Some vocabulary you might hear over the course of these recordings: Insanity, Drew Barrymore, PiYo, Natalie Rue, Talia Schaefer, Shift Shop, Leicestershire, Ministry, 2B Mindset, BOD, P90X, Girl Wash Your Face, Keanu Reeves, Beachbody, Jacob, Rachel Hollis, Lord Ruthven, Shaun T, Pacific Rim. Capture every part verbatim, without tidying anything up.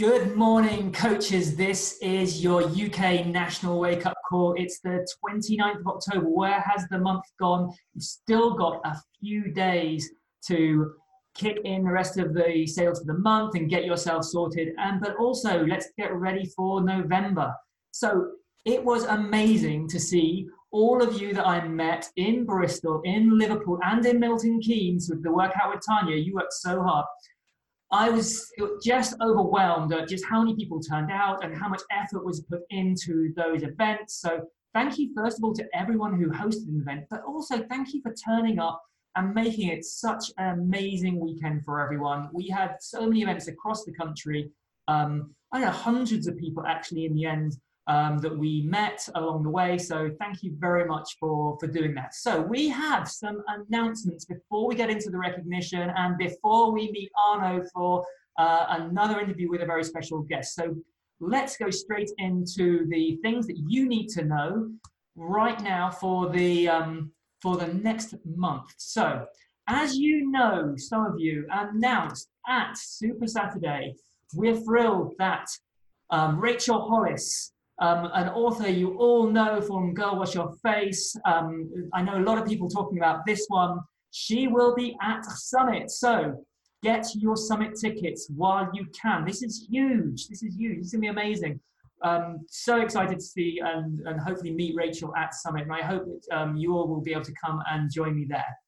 Good morning, coaches. This is your U K national wake-up call. It's the twenty-ninth of October. Where has the month gone? You've still got a few days to kick in the rest of the sales for the month and get yourself sorted. And but also, let's get ready for November. So it was amazing to see all of you that I met in Bristol, in Liverpool, and in Milton Keynes with the workout with Tanya. You worked so hard. I was just overwhelmed at just how many people turned out and how much effort was put into those events. So thank you, first of all, to everyone who hosted an event, but also thank you for turning up and making it such an amazing weekend for everyone. We had so many events across the country. Um, I don't know, hundreds of people actually in the end um, that we met along the way. So thank you very much for, for doing that. So we have some announcements before we get into the recognition and before we meet Arno for uh, another interview with a very special guest. So let's go straight into the things that you need to know right now for the, um, for the next month. So as you know, some of you announced at Super Saturday, we're thrilled that um, Rachel Hollis, um, an author you all know from Girl Wash Your Face, um, I know a lot of people talking about this one, she will be at Summit. So get your Summit tickets while you can. This is huge, this is huge, it's gonna be amazing. Um, so excited to see and, and hopefully meet Rachel at Summit, and I hope that um, you all will be able to come and join me there.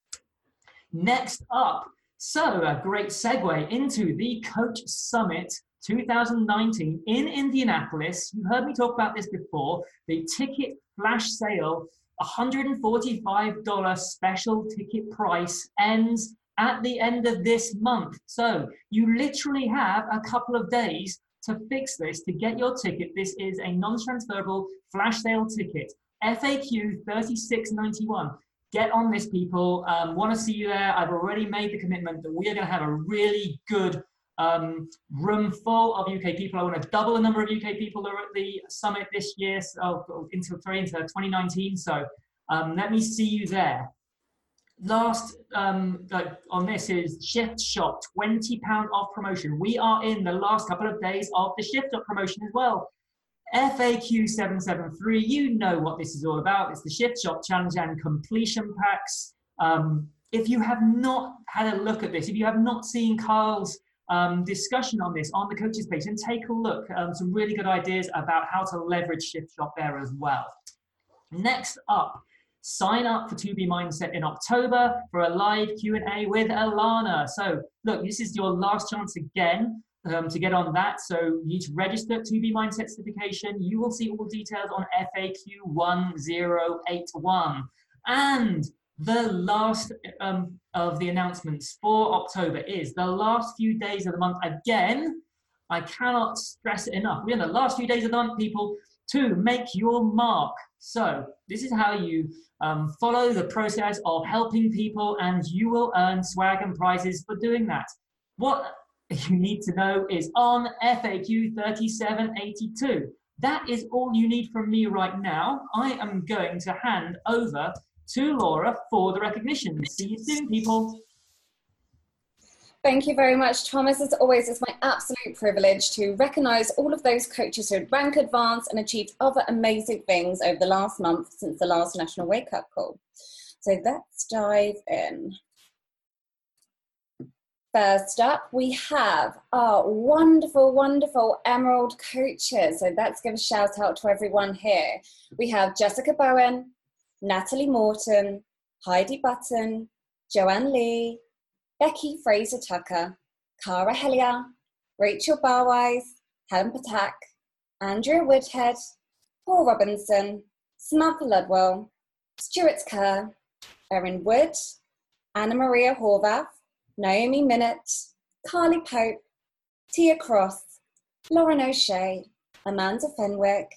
Next up, so a great segue into the Coach Summit twenty nineteen in Indianapolis. You heard me talk about this before, the ticket flash sale, one hundred forty-five dollars special ticket price ends at the end of this month. So you literally have a couple of days to fix this, to get your ticket. This is a non-transferable flash sale ticket, F A Q thirty-six ninety-one. Get on this, people. Um, want to see you there. I've already made the commitment that we are going to have a really good um, room full of U K people. I want to double the number of U K people that are at the summit this year, so, into, sorry, into twenty nineteen. So um, let me see you there. Last um, on this is Shift Shop, twenty pounds off promotion. We are in the last couple of days of the Shift Shop promotion as well. F A Q seven seven three, you know what this is all about. It's the Shift Shop Challenge and completion packs. Um, if you have not had a look at this, if you have not seen Carl's um, discussion on this on the coaches page, then take a look. Um, some really good ideas about how to leverage Shift Shop there as well. Next up, sign up for two B Mindset in October for a live Q and A with Alana. So look, this is your last chance again um, to get on that. So you need to register two B Mindset certification. You will see all details on F A Q one zero eight one. And the last um, of the announcements for October is the last few days of the month. Again, I cannot stress it enough. We're in the last few days of the month, people, to make your mark. So this is how you um, follow the process of helping people, and you will earn swag and prizes for doing that. What you need to know is on F A Q thirty-seven eighty-two. That is all you need from me right now. I am going to hand over to Laura for the recognition. See you soon, people. Thank you very much, Thomas. As always, it's my absolute privilege to recognise all of those coaches who had rank advanced and achieved other amazing things over the last month since the last National Wake Up Call. So let's dive in. First up, we have our wonderful, wonderful Emerald coaches. So let's give a shout out to everyone here. We have Jessica Bowen, Natalie Morton, Heidi Button, Joanne Lee, Becky Fraser-Tucker, Cara Hellier, Rachel Barwise, Helen Patak, Andrea Woodhead, Paul Robinson, Samantha Ludwell, Stuart Kerr, Erin Wood, Anna Maria Horvath, Naomi Minnett, Carly Pope, Tia Cross, Lauren O'Shea, Amanda Fenwick,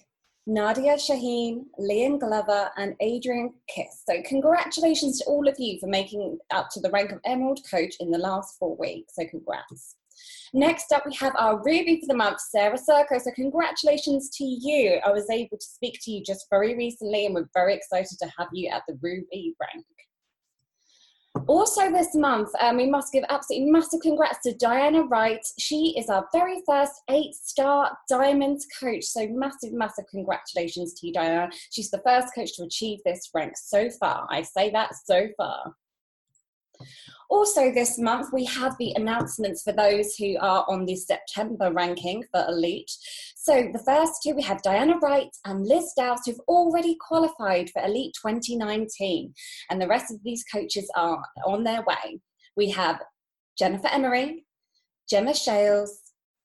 Nadia Shaheen, Liam Glover, and Adrian Kiss. So congratulations to all of you for making up to the rank of Emerald Coach in the last four weeks. So congrats. Next up, we have our Ruby for the month, Sarah Serco. So congratulations to you. I was able to speak to you just very recently, and we're very excited to have you at the Ruby rank. Also this month, um, we must give absolutely massive congrats to Diana Wright. She is our very first eight-star diamond coach. So massive, massive congratulations to you, Diana. She's the first coach to achieve this rank so far. I say that so far. Also this month, we have the announcements for those who are on the September ranking for Elite. So the first two, we have Diana Wright and Liz Dowse, who've already qualified for Elite twenty nineteen. And the rest of these coaches are on their way. We have Jennifer Emery, Gemma Shales,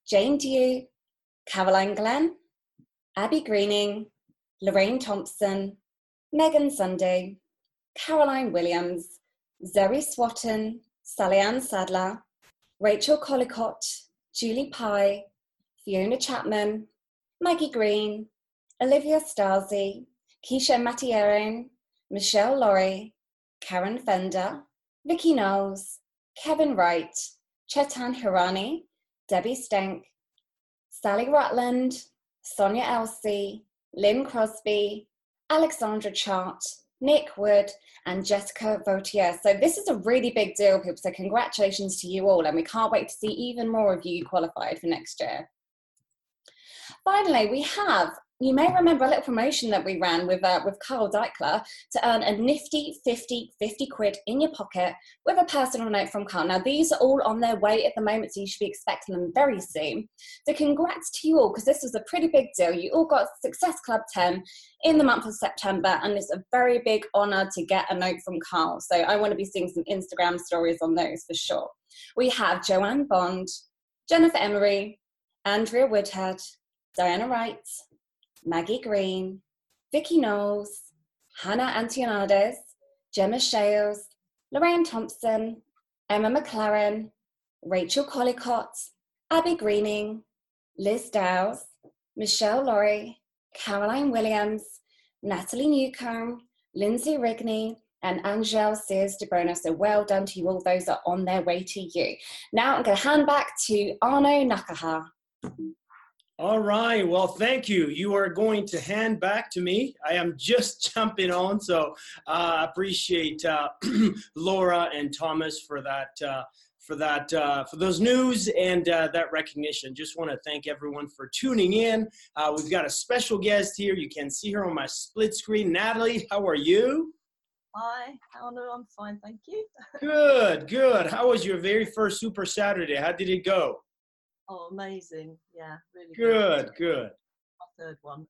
Jane Dew, Caroline Glenn, Abby Greening, Lorraine Thompson, Megan Sunday, Caroline Williams, Zoe Swatton, Sally-Ann Sadler, Rachel Collicott, Julie Pye, Fiona Chapman, Maggie Green, Olivia Starzi, Keisha Matieron, Michelle Laurie, Karen Fender, Vicky Knowles, Kevin Wright, Chetan Hirani, Debbie Stenk, Sally Rutland, Sonia Elsey, Lynn Crosby, Alexandra Chart, Nick Wood, and Jessica Vautier. So this is a really big deal, people. So congratulations to you all. And we can't wait to see even more of you qualified for next year. Finally, we have, you may remember a little promotion that we ran with uh, with Carl Deichler to earn a nifty fifty, fifty quid in your pocket with a personal note from Carl. Now, these are all on their way at the moment, so you should be expecting them very soon. So congrats to you all, because this was a pretty big deal. You all got Success Club ten in the month of September, and it's a very big honor to get a note from Carl. So I want to be seeing some Instagram stories on those for sure. We have Joanne Bond, Jennifer Emery, Andrea Woodhead, Diana Wright, Maggie Green, Vicky Knowles, Hannah Antionades, Gemma Shales, Lorraine Thompson, Emma McLaren, Rachel Collicott, Abby Greening, Liz Dowse, Michelle Laurie, Caroline Williams, Natalie Newcomb, Lindsay Rigney, and Angel Sears de Bruno. So well done to you all. Those are on their way to you. Now I'm going to hand back to Arno Nakaha. All right. Well, thank you. You are going to hand back to me. I am just jumping on. So I uh, appreciate uh, Laura and Thomas for that, uh, for that, uh, for those news and uh, that recognition. Just want to thank everyone for tuning in. Uh, we've got a special guest here. You can see her on my split screen. Natalie, how are you? Hi, Arno. I'm fine. Thank you. Good, good. How was your very first Super Saturday? How did it go? Oh, amazing. Yeah, really good. Good, good. My third one.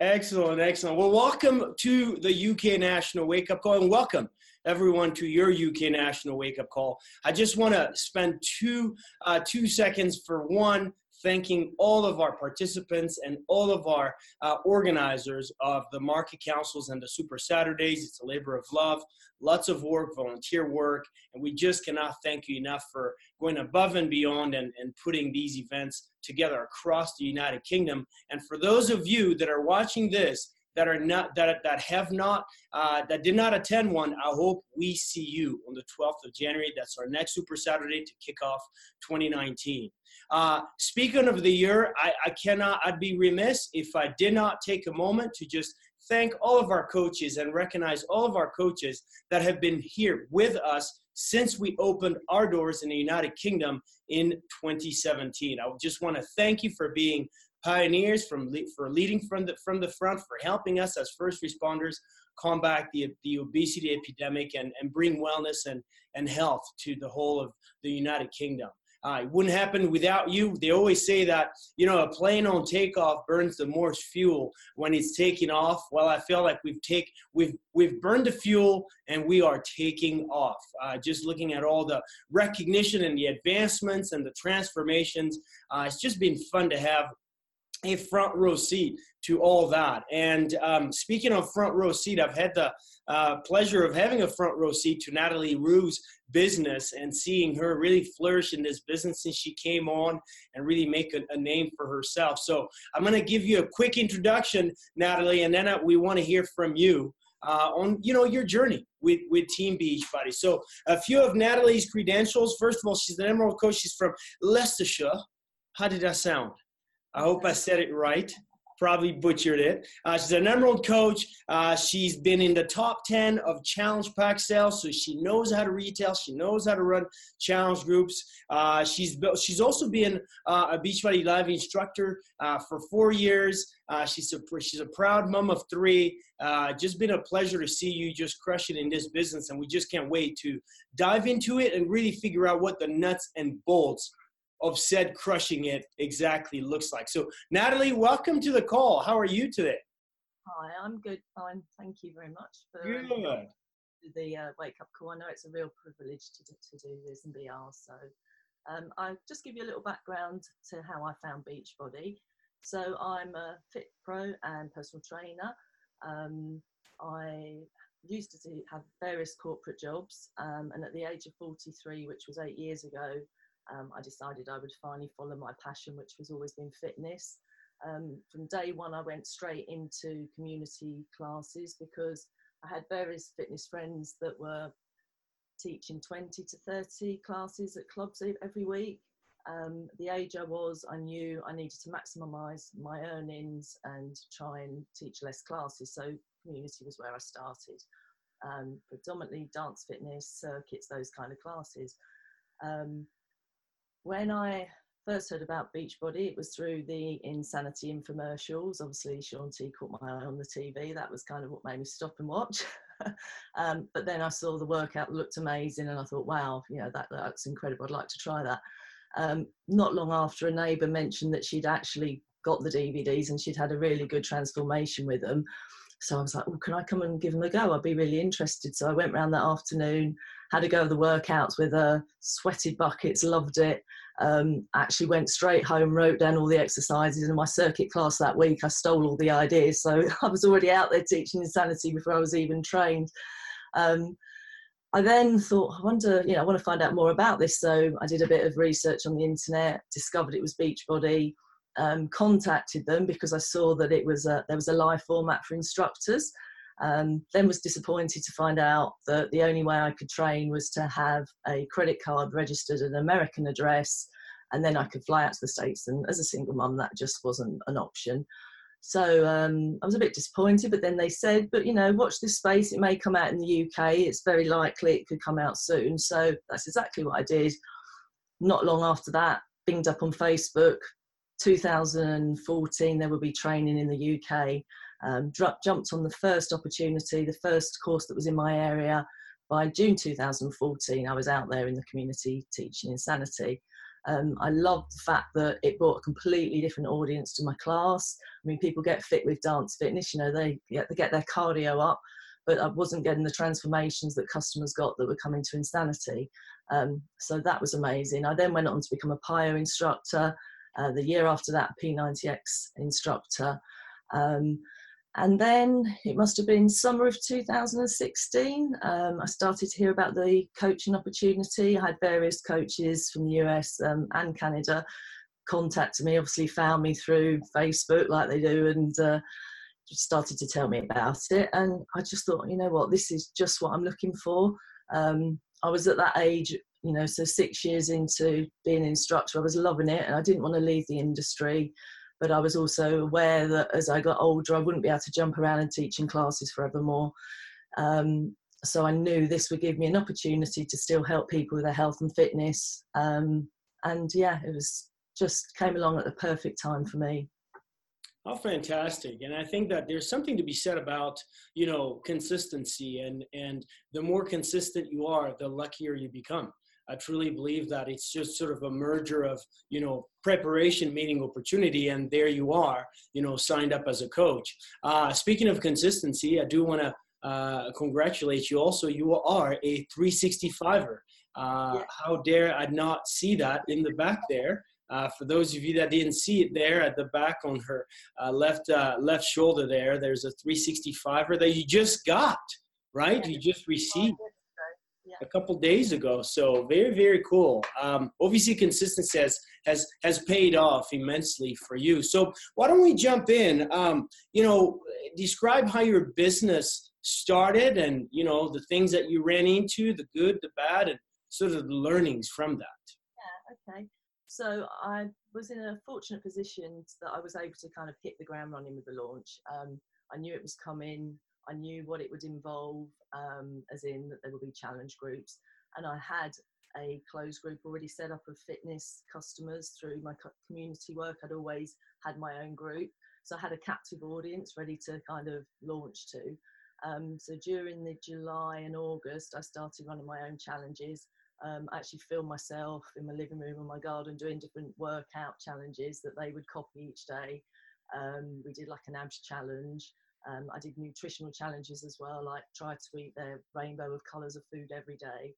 Excellent, excellent. Well, welcome to the U K National Wake Up Call, and welcome everyone to your U K National Wake Up Call. I just want to spend two, uh, two seconds for one, thanking all of our participants and all of our uh, organizers of the Market Councils and the Super Saturdays. It's a labor of love, lots of work, volunteer work, and we just cannot thank you enough for going above and beyond and, and putting these events together across the United Kingdom. And for those of you that are watching this, that are not, that, that have not, uh, that did not attend one, I hope we see you on the twelfth of January. That's our next Super Saturday to kick off twenty nineteen. Uh, speaking of the year, I, I cannot, I'd be remiss if I did not take a moment to just thank all of our coaches and recognize all of our coaches that have been here with us since we opened our doors in the United Kingdom in twenty seventeen. I just want to thank you for being pioneers, from le- for leading from the, from the front, for helping us as first responders combat the, the obesity epidemic and, and bring wellness and, and health to the whole of the United Kingdom. Uh, it wouldn't happen without you. They always say that, you know, a plane on takeoff burns the most fuel when it's taking off. Well, I feel like we've take we've we've burned the fuel and we are taking off. Uh, just looking at all the recognition and the advancements and the transformations, uh, it's just been fun to have a front row seat to all that. And um, speaking of front row seat, I've had the uh, pleasure of having a front row seat to Natalie Rue's business and seeing her really flourish in this business since she came on and really make a, a name for herself. So I'm going to give you a quick introduction, Natalie, and then I, we want to hear from you uh, on, you know, your journey with, with Team Beachbody. So a few of Natalie's credentials. First of all, she's an Emerald Coach. She's from Leicestershire. How did that sound? I hope I said it right. probably butchered it. Uh, she's a number one coach. Uh, she's been in the top ten of challenge pack sales, so she knows how to retail. She knows how to run challenge groups. Uh, she's she's also been uh, a Beachbody Live instructor uh, for four years. Uh, she's a she's a proud mom of three. Uh, just been a pleasure to see you just crush it in this business, and we just can't wait to dive into it and really figure out what the nuts and bolts of said crushing it exactly looks like. So, Natalie, welcome to the call. How are you today? Hi, I'm good. Fine. Thank you very much for um, the uh, wake-up call. I know it's a real privilege to do, to do this and be asked. So, um, I'll just give you a little background to how I found Beachbody. So, I'm a fit pro and personal trainer. Um, I used to have various corporate jobs, um, and at the age of forty-three, which was eight years ago, um, I decided I would finally follow my passion, which has always been fitness. Um, from day one, I went straight into community classes because I had various fitness friends that were teaching twenty to thirty classes at clubs every week. Um, the age I was, I knew I needed to maximise my earnings and try and teach less classes. So community was where I started, um, predominantly dance, fitness, circuits, those kind of classes. Um, when I first heard about Beachbody, it was through the Insanity infomercials. Obviously, Shaun T caught my eye on the T V. That was kind of what made me stop and watch. um, but then I saw the workout looked amazing, and I thought, wow, you know, that looks incredible. I'd like to try that. Um, not long after, a neighbour mentioned that she'd actually got the D V Ds and she'd had a really good transformation with them. So I was like, well, can I come and give them a go? I'd be really interested. So I went round that afternoon, had a go of the workouts with her, sweated buckets, loved it. Um, actually went straight home, wrote down all the exercises. And my circuit class that week, I stole all the ideas. So I was already out there teaching Insanity before I was even trained. Um, I then thought, I wonder, you know, I want to find out more about this. So I did a bit of research on the internet, discovered it was Beachbody, um, contacted them because I saw that it was a, there was a live format for instructors. Um, then was disappointed to find out that the only way I could train was to have a credit card registered at an American address, and then I could fly out to the States. And as a single mum, that just wasn't an option. So um, I was a bit disappointed, but then they said, but, you know, watch this space. It may come out in the U K. It's very likely it could come out soon. So that's exactly what I did. Not long after that, binged up on Facebook. two thousand fourteen, there would be training in the U K. Um, jumped on the first opportunity, the first course that was in my area. By June two thousand fourteen, I was out there in the community teaching Insanity. Um, I loved the fact that it brought a completely different audience to my class. I mean, people get fit with dance fitness, you know, they get, they get their cardio up, but I wasn't getting the transformations that customers got that were coming to Insanity. Um, so that was amazing. I then went on to become a PiYo instructor. Uh, the year after that, P ninety X instructor. Um, and then it must have been summer of two thousand sixteen. Um, I started to hear about the coaching opportunity. I had various coaches from the U S um, and Canada contacted me, obviously found me through Facebook like they do, and uh, just started to tell me about it. And I just thought, you know what, this is just what I'm looking for. Um, I was at that age, you know, so six years into being an instructor, I was loving it and I didn't want to leave the industry. But I was also aware that as I got older, I wouldn't be able to jump around and teach in classes forevermore. Um, so I knew this would give me an opportunity to still help people with their health and fitness. Um, and yeah, it was just came along at the perfect time for me. Oh, fantastic. And I think that there's something to be said about, you know, consistency, and, and the more consistent you are, the luckier you become. I truly believe that it's just sort of a merger of, you know, preparation meeting opportunity, and there you are, you know, signed up as a coach. Uh, speaking of consistency, I do want to uh, congratulate you also. You are a three sixty-fiver. Uh, yeah. How dare I not see that in the back there. Uh, for those of you that didn't see it there at the back on her uh, left uh, left shoulder there, there's a three sixty-fiver that you just got, right? Yeah. You just received. A couple days ago. So very, very cool. Um, obviously consistency has, has, has paid off immensely for you. So why don't we jump in, um, you know, describe how your business started and, you know, the things that you ran into, the good, the bad, and sort of the learnings from that. Yeah. Okay. So I was in a fortunate position that I was able to kind of hit the ground running with the launch. Um, I knew it was coming. I knew what it would involve, um, as in that there would be challenge groups. And I had a closed group already set up of fitness customers through my community work. I'd always had my own group. So I had a captive audience ready to kind of launch to. Um, so during the July and August, I started running my own challenges. Um, I actually filmed myself in my living room and my garden doing different workout challenges that they would copy each day. Um, we did like an abs challenge. Um, I did nutritional challenges as well, like try to eat their rainbow of colours of food every day.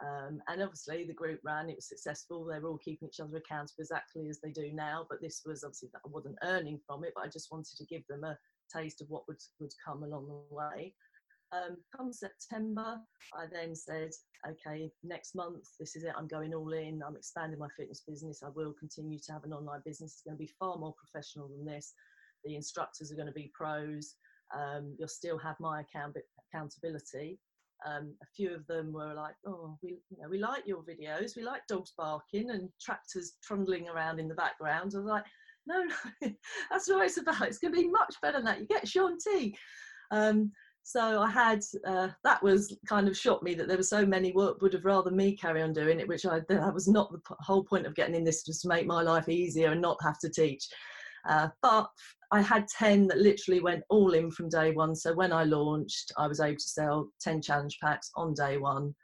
Um, and obviously the group ran, it was successful. They were all keeping each other accountable exactly as they do now. But this was obviously, I wasn't earning from it, but I just wanted to give them a taste of what would, would come along the way. Um, come September, I then said, okay, next month, this is it. I'm going all in. I'm expanding my fitness business. I will continue to have an online business. It's going to be far more professional than this. The instructors are going to be pros. Um, you'll still have my account- accountability. Um, a few of them were like, oh, we, you know, we like your videos. We like dogs barking and tractors trundling around in the background. I was like, no, no that's not what it's about. It's going to be much better than that. You get Shaun T. Um, So I had, uh, that was kind of shocked me that there were so many what would have rather me carry on doing it, which I, that was not the whole point of getting in this, just to make my life easier and not have to teach. Uh, but I had ten that literally went all in from day one. So when I launched, I was able to sell ten challenge packs on day one,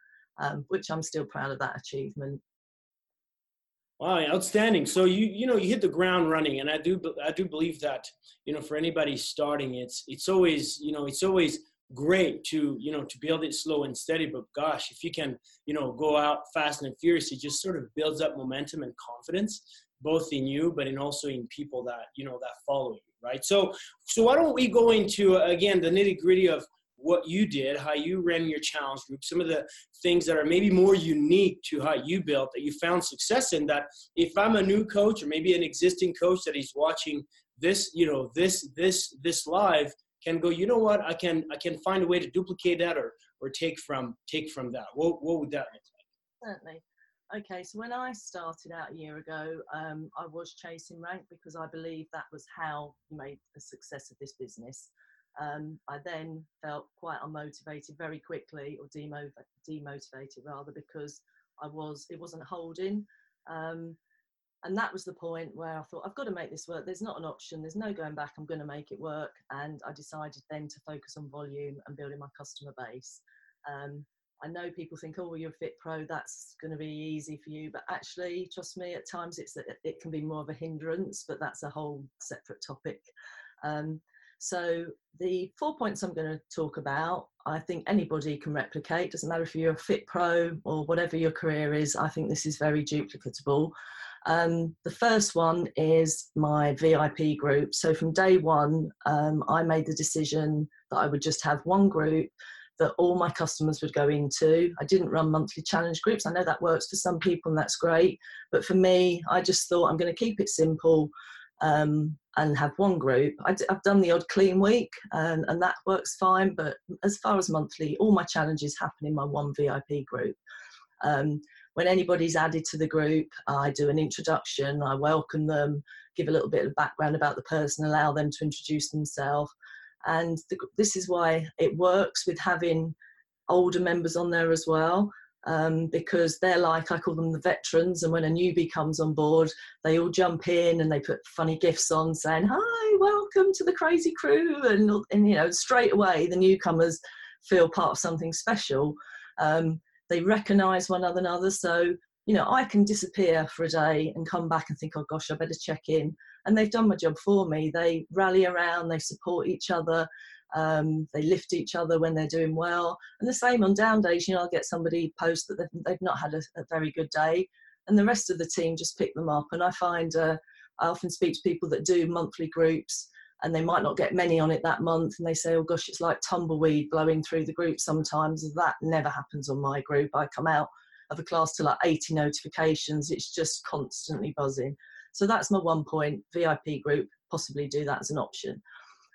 um, which I'm still proud of that achievement. Wow, outstanding. So you you know you hit the ground running, and I do I do believe that, you know, for anybody starting, it's it's always, you know, it's always great to, you know, to build it slow and steady, but gosh, if you can, you know, go out fast and furious, it just sort of builds up momentum and confidence, both in you but in also in people that, you know, that follow you, right? So so why don't we go into, again, the nitty-gritty of what you did, how you ran your challenge group, some of the things that are maybe more unique to how you built that you found success in, that if I'm a new coach or maybe an existing coach that is watching this, you know, this, this, this live can go, you know what, I can, I can find a way to duplicate that or, or take from, take from that. What, what would that look like? Certainly. Okay. So when I started out a year ago, um, I was chasing rank because I believe that was how you made the success of this business. Um, I then felt quite unmotivated very quickly, or demov- demotivated rather, because I was it wasn't holding. Um, and that was the point where I thought, I've got to make this work. There's not an option. There's no going back. I'm going to make it work. And I decided then to focus on volume and building my customer base. Um, I know people think, oh, well, you're a fit pro. That's going to be easy for you. But actually, trust me, at times it's it can be more of a hindrance, but that's a whole separate topic. Um, So the four points I'm going to talk about, I think anybody can replicate. Doesn't matter if you're a fit pro or whatever your career is. I think this is very duplicatable. Um, the first one is my V I P group. So from day one, um, I made the decision that I would just have one group that all my customers would go into. I didn't run monthly challenge groups. I know that works for some people and that's great. But for me, I just thought I'm going to keep it simple. Um, and have one group. I d- I've done the odd clean week and, and that works fine, but as far as monthly, all my challenges happen in my one V I P group. Um, when anybody's added to the group, I do an introduction, I welcome them, give a little bit of background about the person, allow them to introduce themselves. And the, this is why it works with having older members on there as well. Um, because they're like, I call them the veterans, and when a newbie comes on board, they all jump in and they put funny gifs on saying, hi, welcome to the crazy crew, and, and you know, straight away the newcomers feel part of something special. Um, they recognise one another, so, you know, I can disappear for a day and come back and think, oh gosh, I better check in, and they've done my job for me. They rally around, they support each other. Um, they lift each other when they're doing well, and the same on down days. You know, I'll get somebody post that they've, they've not had a, a very good day, and the rest of the team just pick them up. And I find uh, I often speak to people that do monthly groups, and they might not get many on it that month, and they say, "Oh gosh, it's like tumbleweed blowing through the group." Sometimes that never happens on my group. I come out of a class to like eighty notifications. It's just constantly buzzing. So that's my one point. V I P group, possibly do that as an option.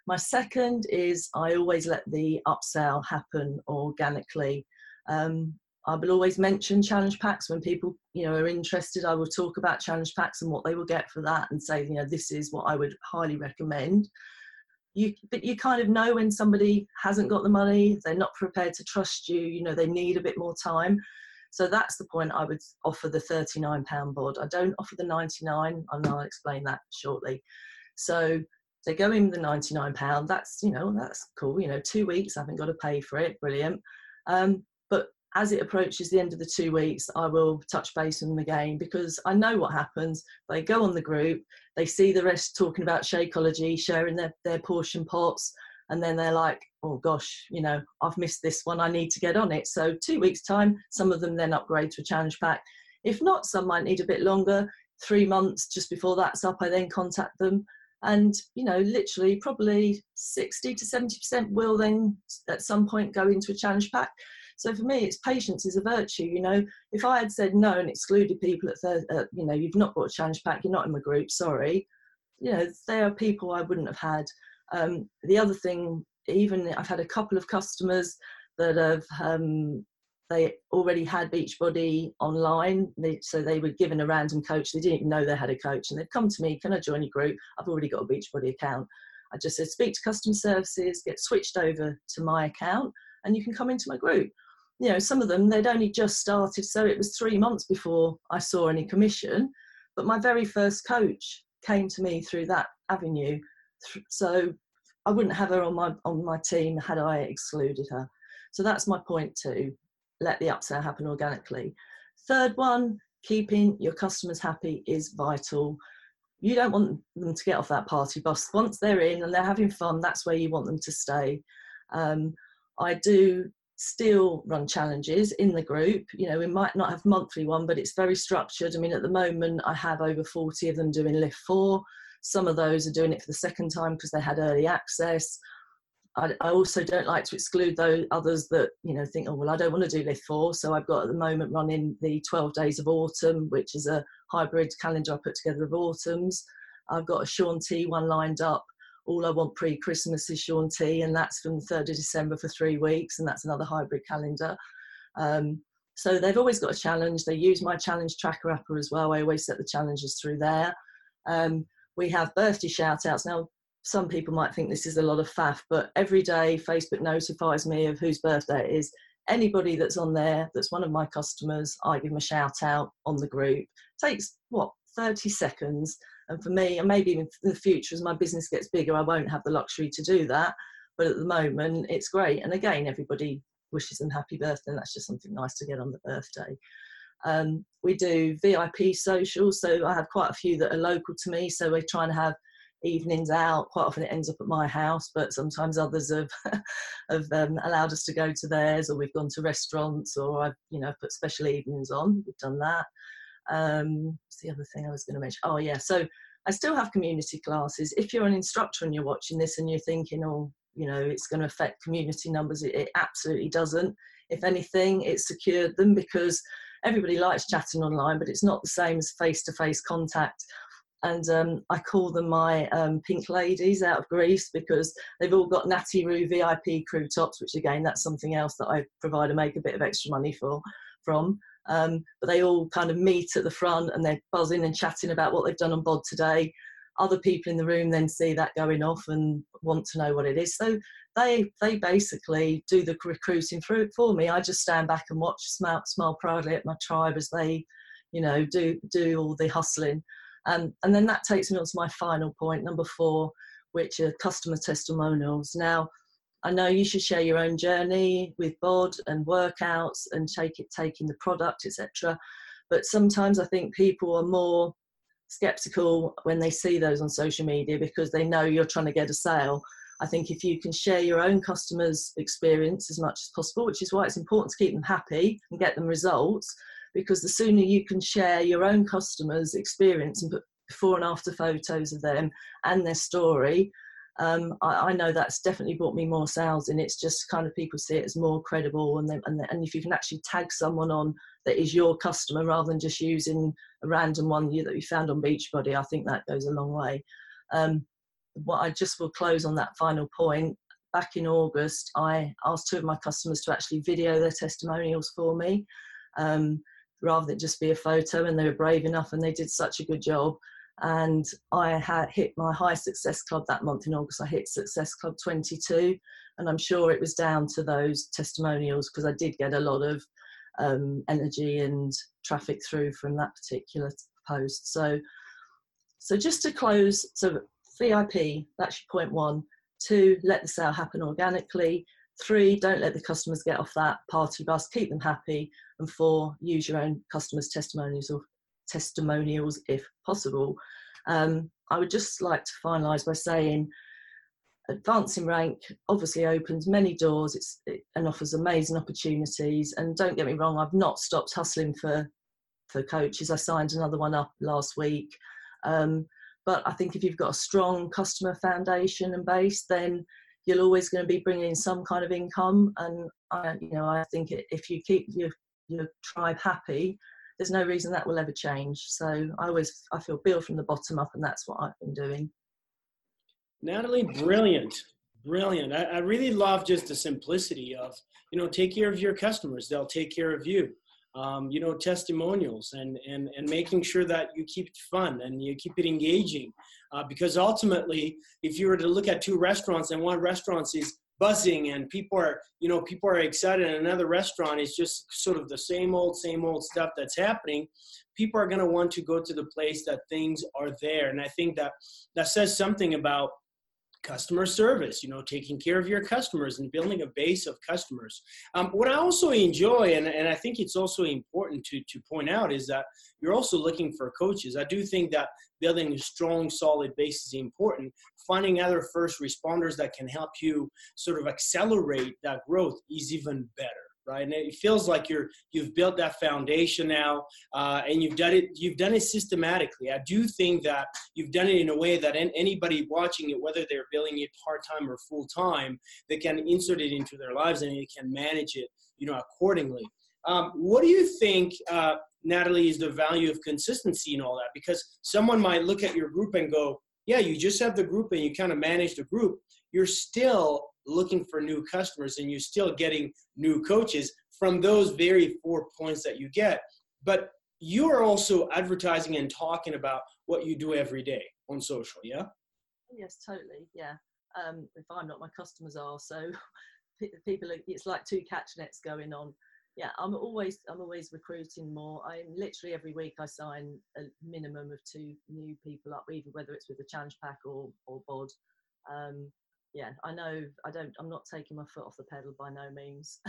My second is I always let the upsell happen organically. Um, I will always mention challenge packs when people, you know, are interested. I will talk about challenge packs and what they will get for that, and say, you know, this is what I would highly recommend. You, but you kind of know when somebody hasn't got the money, they're not prepared to trust you, you know, they need a bit more time. So that's the point I would offer the thirty-nine pound board. I don't offer the ninety-nine, and I'll explain that shortly. So they go in the ninety-nine pound, that's, you know, that's cool, you know, two weeks, I haven't got to pay for it, brilliant. Um, but as it approaches the end of the two weeks, I will touch base with them again, because I know what happens. They go on the group, they see the rest talking about Shakeology, sharing their, their portion pots, and then they're like, oh gosh, you know, I've missed this one, I need to get on it. So two weeks time, some of them then upgrade to a challenge pack. If not, some might need a bit longer, three months just before that's up, I then contact them. And, you know, literally probably sixty to seventy percent will then at some point go into a challenge pack. So for me, it's patience is a virtue. You know, if I had said no and excluded people at, third, uh, you know, you've not bought a challenge pack, you're not in my group, sorry. You know, there are people I wouldn't have had. Um, the other thing, even I've had a couple of customers that have, um, they already had Beachbody online. They, so they were given a random coach. They didn't even know they had a coach. And they've come to me, can I join your group? I've already got a Beachbody account. I just said, speak to customer services, get switched over to my account, and you can come into my group. You know, some of them, they'd only just started, so it was three months before I saw any commission. But my very first coach came to me through that avenue. So I wouldn't have her on my on my team had I excluded her. So that's my point too. Let the upsell happen organically. Third one, keeping your customers happy is vital. You don't want them to get off that party bus. Once they're in and they're having fun, that's where you want them to stay. Um, I do still run challenges in the group. You know, we might not have monthly one, but it's very structured. I mean, at the moment, I have over forty of them doing Lift four. Some of those are doing it for the second time because they had early access. I, I also don't like to exclude those others that, you know, think, oh, well, I don't want to do Lift four. So I've got at the moment running the twelve Days of Autumn, which is a hybrid calendar I put together of autumns. I've got a Shaun T one lined up. All I Want Pre-Christmas is Shaun T, and that's from the third of December for three weeks. And that's another hybrid calendar. Um, so they've always got a challenge. They use my challenge tracker app as well. I always set the challenges through there. Um, we have birthday shout outs. Now, some people might think this is a lot of faff, but every day Facebook notifies me of whose birthday it is. Anybody that's on there, that's one of my customers, I give them a shout out on the group. It takes, what, thirty seconds. And for me, and maybe in the future, as my business gets bigger, I won't have the luxury to do that. But at the moment, it's great. And again, everybody wishes them happy birthday. And that's just something nice to get on the birthday. Um, we do V I P social. So I have quite a few that are local to me. So we're trying to have evenings out. Quite often it ends up at my house, but sometimes others have have um, allowed us to go to theirs, or we've gone to restaurants, or I've, you know, put special evenings on. We've done that. Um, what's the other thing I was going to mention? Oh yeah, so I still have community classes. If you're an instructor and you're watching this and you're thinking, oh, you know, it's going to affect community numbers, it, it absolutely doesn't. If anything, it's secured them, because everybody likes chatting online, but it's not the same as face-to-face contact. And um, I call them my um, pink ladies out of Greece, because they've all got Natty Rue V I P crew tops, which again, that's something else that I provide and make a bit of extra money for from. Um, but they all kind of meet at the front and they're buzzing and chatting about what they've done on B O D today. Other people in the room then see that going off and want to know what it is. So they they basically do the recruiting through it for me. I just stand back and watch, smile, smile proudly at my tribe as they, you know, do do all the hustling. Um, and then that takes me on to my final point, number four, which are customer testimonials. Now, I know you should share your own journey with B O D and workouts and take it, taking the product, et cetera. But sometimes I think people are more skeptical when they see those on social media, because they know you're trying to get a sale. I think if you can share your own customers' experience as much as possible, which is why it's important to keep them happy and get them results, because the sooner you can share your own customers' experience and put before and after photos of them and their story, um, I, I know that's definitely brought me more sales. And it's just kind of people see it as more credible. And, then, and, then, and if you can actually tag someone on that is your customer rather than just using a random one you, that you found on Beachbody, I think that goes a long way. Um, what I just will close on that final point. back in August, I asked two of my customers to actually video their testimonials for me, um, rather than just be a photo, and they were brave enough and they did such a good job. And I had hit my high success club that month in August. I hit success club twenty-two, and I'm sure it was down to those testimonials, because I did get a lot of um, energy and traffic through from that particular post. So, so just to close, so V I P, that's your point one. Two, let the sale happen organically. Three, don't let the customers get off that party bus, keep them happy. And four, use your own customers' testimonials or testimonials if possible. Um, I would just like to finalise by saying advancing rank obviously opens many doors it's, it, and offers amazing opportunities. And don't get me wrong, I've not stopped hustling for, for coaches. I signed another one up last week. Um, but I think if you've got a strong customer foundation and base, then you're always going to be bringing in some kind of income. And I, you know, I think if you keep your, your tribe happy, there's no reason that will ever change. So I always, I feel build from the bottom up, and that's what I've been doing. Natalie, brilliant, brilliant. I, I really love just the simplicity of, you know, take care of your customers. They'll take care of you. Um, you know, testimonials and, and, and making sure that you keep it fun and you keep it engaging. Uh, because ultimately, if you were to look at two restaurants and one restaurant is buzzing and people are, you know, people are excited, and another restaurant is just sort of the same old, same old stuff that's happening, people are going to want to go to the place that things are there. And I think that that says something about customer service, you know, taking care of your customers and building a base of customers. Um, what I also enjoy, and, and I think it's also important to, to point out, is that you're also looking for coaches. I do think that building a strong, solid base is important. Finding other first responders that can help you sort of accelerate that growth is even better. Right, and it feels like you're you've built that foundation now, uh, and you've done it. You've done it systematically. I do think that you've done it in a way that in, anybody watching it, whether they're billing it part time or full time, they can insert it into their lives and they can manage it, you know, accordingly. Um, what do you think, uh, Natalie, is the value of consistency in all that? Because someone might look at your group and go, "Yeah, you just have the group and you kind of manage the group." You're still looking for new customers, and you're still getting new coaches from those very four points that you get. But you are also advertising and talking about what you do every day on social, yeah? Yes, totally, yeah. Um, if I'm not, my customers are. So people, are, it's like two catch nets going on. Yeah, I'm always, I'm always recruiting more. I literally every week I sign a minimum of two new people up, either whether it's with a challenge pack or or B O D. Um, Yeah, I know I don't, I'm not taking my foot off the pedal by no means.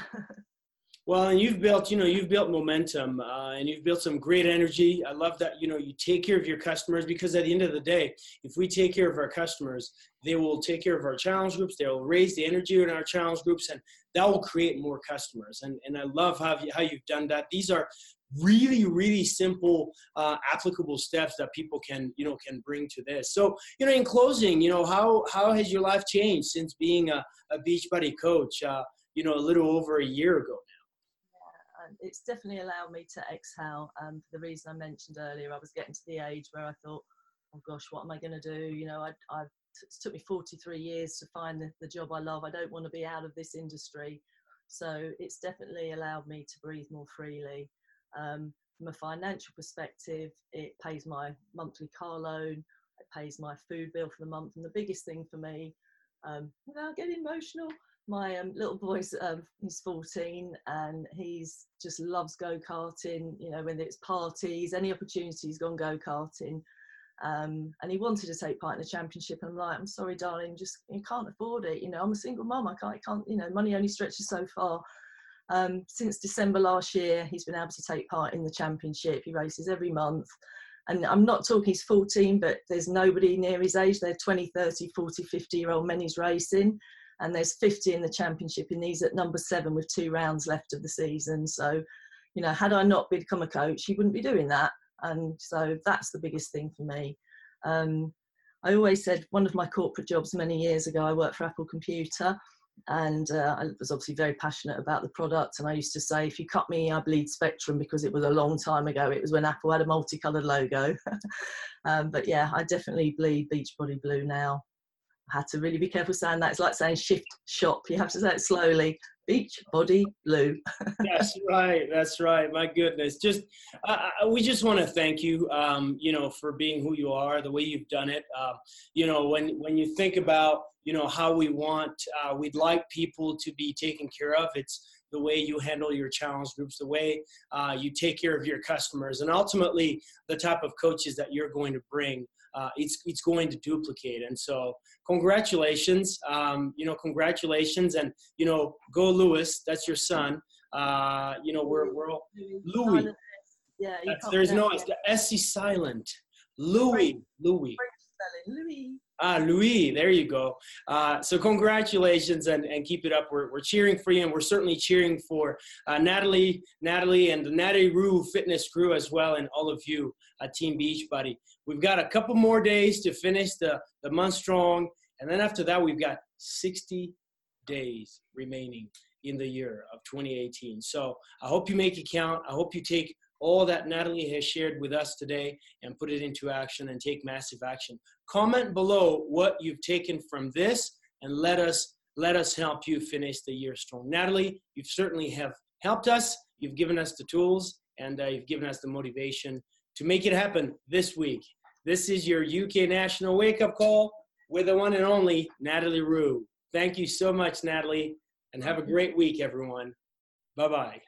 Well, and you've built, you know, you've built momentum uh, and you've built some great energy. I love that, you know, you take care of your customers, because at the end of the day, if we take care of our customers, they will take care of our challenge groups. They will raise the energy in our challenge groups, and that will create more customers. And and I love how, you, how you've done that. These are really, really simple, uh, applicable steps that people can, you know, can bring to this. So, you know, in closing, you know, how, how has your life changed since being a, a Beachbody coach, uh, you know, a little over a year ago now? Yeah, it's definitely allowed me to exhale. Um, for the reason I mentioned earlier, I was getting to the age where I thought, oh gosh, what am I going to do? You know, I, I t- it took me forty-three years to find the, the job I love. I don't want to be out of this industry. So it's definitely allowed me to breathe more freely. Um, from a financial perspective, it pays my monthly car loan, it pays my food bill for the month, and the biggest thing for me, um, without getting emotional, my um, little boy's um, he's fourteen, and he's just loves go-karting. You know, whether it's parties, any opportunity, he's gone go-karting, um, and he wanted to take part in the championship, and I'm like, I'm sorry darling, just you can't afford it. You know, I'm a single mum, I can't, I can't, you know, money only stretches so far. Um, since December last year, he's been able to take part in the championship. He races every month. And I'm not talking he's fourteen, but there's nobody near his age. They're twenty, thirty, forty, fifty-year-old men he's racing. And there's fifty in the championship, and he's at number seven with two rounds left of the season. So, you know, had I not become a coach, he wouldn't be doing that. And so that's the biggest thing for me. Um, I always said one of my corporate jobs many years ago, I worked for Apple Computer. And uh, I was obviously very passionate about the product. And I used to say, if you cut me, I bleed Spectrum, because it was a long time ago. It was when Apple had a multicoloured logo. um, but yeah, I definitely bleed Beachbody Blue now. I had to really be careful saying that. It's like saying shift shop. You have to say it slowly. Beachbody Blue. That's right. That's right. My goodness. Just, uh, we just want to thank you, um, you know, for being who you are, the way you've done it. Uh, you know, when, when you think about, you know, how we want, uh, we'd like people to be taken care of. It's the way you handle your challenge groups, the way uh, you take care of your customers, and ultimately the type of coaches that you're going to bring. Uh, it's it's going to duplicate. And so congratulations, um, you know, congratulations. And, you know, go Lewis, that's your son. Uh, you know, we're, we're all, Louis. Yeah, there's no, the S is silent. Louis, Louis. Louis. Ah, Louis, there you go. Uh, so congratulations, and, and keep it up. We're, we're cheering for you, and we're certainly cheering for uh, Natalie, Natalie and the Natalie Rue fitness crew as well, and all of you, uh, Team Beachbody. We've got a couple more days to finish the, the month strong, and then after that, we've got sixty days remaining in the year of twenty eighteen. So I hope you make it count. I hope you take all that Natalie has shared with us today and put it into action and take massive action. Comment below what you've taken from this, and let us let us help you finish the year strong. Natalie, you certainly have helped us. You've given us the tools, and uh, you've given us the motivation to make it happen this week. This is your U K National Wake-Up Call with the one and only Natalie Rue. Thank you so much, Natalie, and have a great week, everyone. Bye-bye.